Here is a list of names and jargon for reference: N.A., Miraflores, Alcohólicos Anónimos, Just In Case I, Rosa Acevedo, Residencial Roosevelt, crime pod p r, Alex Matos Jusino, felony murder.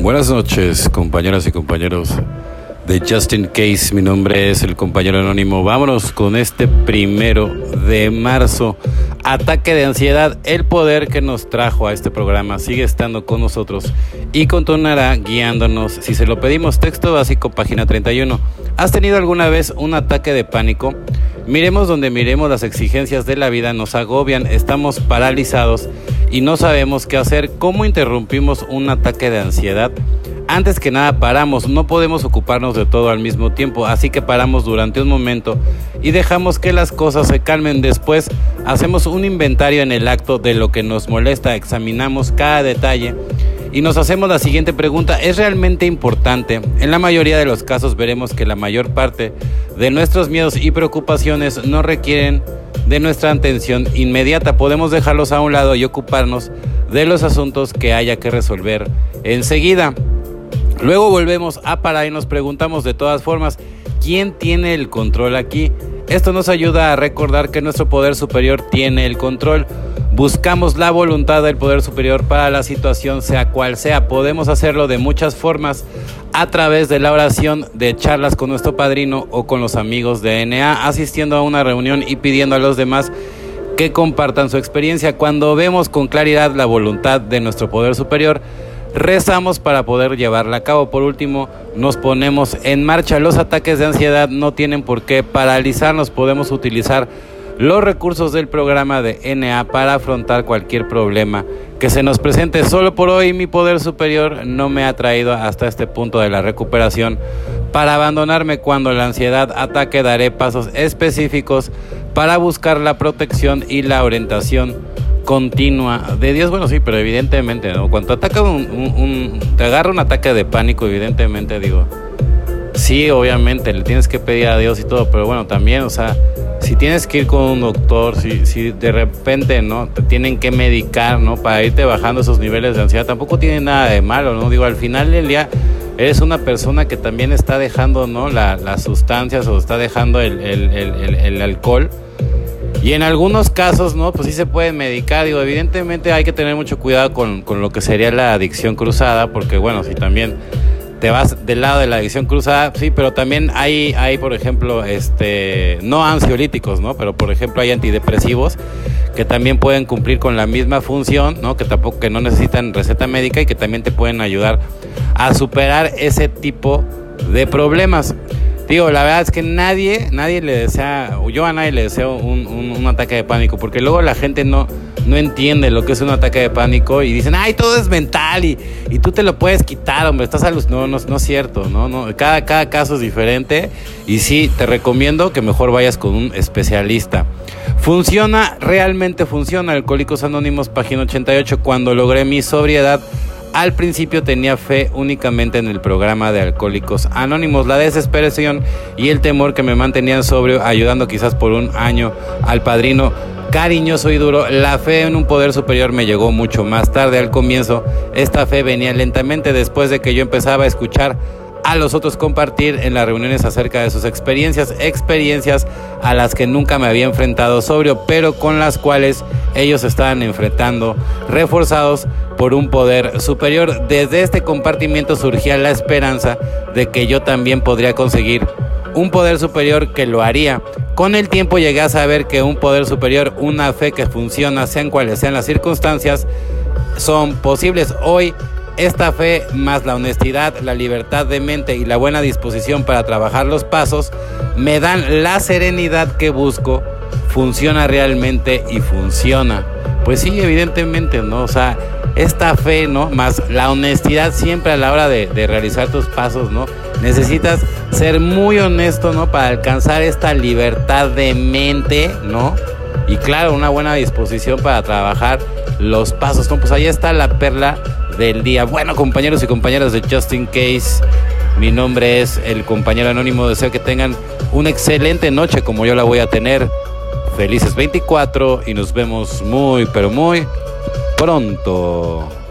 Buenas noches, compañeras y compañeros de Just In Case. Mi nombre es el compañero anónimo. Vámonos con este 1 de marzo. Ataque de ansiedad. El poder que nos trajo a este programa sigue estando con nosotros y continuará guiándonos si se lo pedimos. Texto básico, página 31. ¿Has tenido alguna vez un ataque de pánico? Miremos donde miremos, las exigencias de la vida nos agobian, estamos paralizados y no sabemos qué hacer. ¿Cómo interrumpimos un ataque de ansiedad? Antes que nada paramos, no podemos ocuparnos de todo al mismo tiempo, así que paramos durante un momento y dejamos que las cosas se calmen. Después hacemos un inventario en el acto de lo que nos molesta, examinamos cada detalle y nos hacemos la siguiente pregunta: ¿es realmente importante? En la mayoría de los casos veremos que la mayor parte de nuestros miedos y preocupaciones no requieren de nuestra atención inmediata. Podemos dejarlos a un lado y ocuparnos de los asuntos que haya que resolver enseguida. Luego volvemos a parar y nos preguntamos de todas formas: ¿quién tiene el control aquí? Esto nos ayuda a recordar que nuestro poder superior tiene el control. Buscamos la voluntad del poder superior para la situación, sea cual sea. Podemos hacerlo de muchas formas: a través de la oración, de charlas con nuestro padrino o con los amigos de N.A., asistiendo a una reunión y pidiendo a los demás que compartan su experiencia. Cuando vemos con claridad la voluntad de nuestro poder superior, rezamos para poder llevarla a cabo. Por último, nos ponemos en marcha. Los ataques de ansiedad no tienen por qué paralizarnos. Podemos utilizar los recursos del programa de N.A. para afrontar cualquier problema que se nos presente. Solo por hoy mi poder superior no me ha traído hasta este punto de la recuperación para abandonarme. Cuando la ansiedad ataque, daré pasos específicos para buscar la protección y la orientación continua de Dios. Bueno, sí, pero evidentemente, ¿no? Cuando ataca te agarra un ataque de pánico, evidentemente, digo, sí, obviamente, le tienes que pedir a Dios y todo, pero bueno, también, o sea, si tienes que ir con un doctor, si de repente, ¿no?, te tienen que medicar, ¿no?, para irte bajando esos niveles de ansiedad, tampoco tiene nada de malo, ¿no? Digo, al final del día eres una persona que también está dejando, ¿no?, las sustancias, o está dejando el alcohol. Y en algunos casos, ¿no?, pues sí se pueden medicar. Digo, evidentemente hay que tener mucho cuidado con lo que sería la adicción cruzada, porque bueno, si también te vas del lado de la adicción cruzada, sí, pero también hay por ejemplo, no ansiolíticos, ¿no?, pero por ejemplo hay antidepresivos que también pueden cumplir con la misma función, ¿no?, que no necesitan receta médica y que también te pueden ayudar a superar ese tipo de problemas. Digo, la verdad es que nadie le desea, o yo a nadie le deseo un ataque de pánico, porque luego la gente no entiende lo que es un ataque de pánico y dicen, ay, todo es mental y tú te lo puedes quitar, hombre, estás alucinado. No es cierto, no, cada caso es diferente y sí, te recomiendo que mejor vayas con un especialista. Realmente funciona, Alcohólicos Anónimos, página 88, cuando logré mi sobriedad, al principio tenía fe únicamente en el programa de Alcohólicos Anónimos. La desesperación y el temor que me mantenían sobrio, ayudando quizás por un año al padrino cariñoso y duro. La fe en un poder superior me llegó mucho más tarde. Al comienzo, esta fe venía lentamente después de que yo empezaba a escuchar a los otros compartir en las reuniones acerca de sus experiencias a las que nunca me había enfrentado sobrio, pero con las cuales ellos estaban enfrentando, reforzados por un poder superior. Desde este compartimiento surgía la esperanza de que yo también podría conseguir un poder superior que lo haría. Con el tiempo llegué a saber que un poder superior, una fe que funciona, sean cuales sean las circunstancias, son posibles. Hoy, esta fe, más la honestidad, la libertad de mente y la buena disposición para trabajar los pasos, me dan la serenidad que busco. Funciona realmente y funciona. Pues sí, evidentemente, ¿no? O sea, esta fe, ¿no?, más la honestidad siempre a la hora de realizar tus pasos, ¿no? Necesitas ser muy honesto, ¿no?, para alcanzar esta libertad de mente, ¿no? Y claro, una buena disposición para trabajar los pasos, ¿no? Pues ahí está la perla del día. Bueno, compañeros y compañeras de Just In Case, mi nombre es el compañero anónimo. Deseo que tengan una excelente noche como yo la voy a tener. Felices 24 y nos vemos muy, pero muy pronto.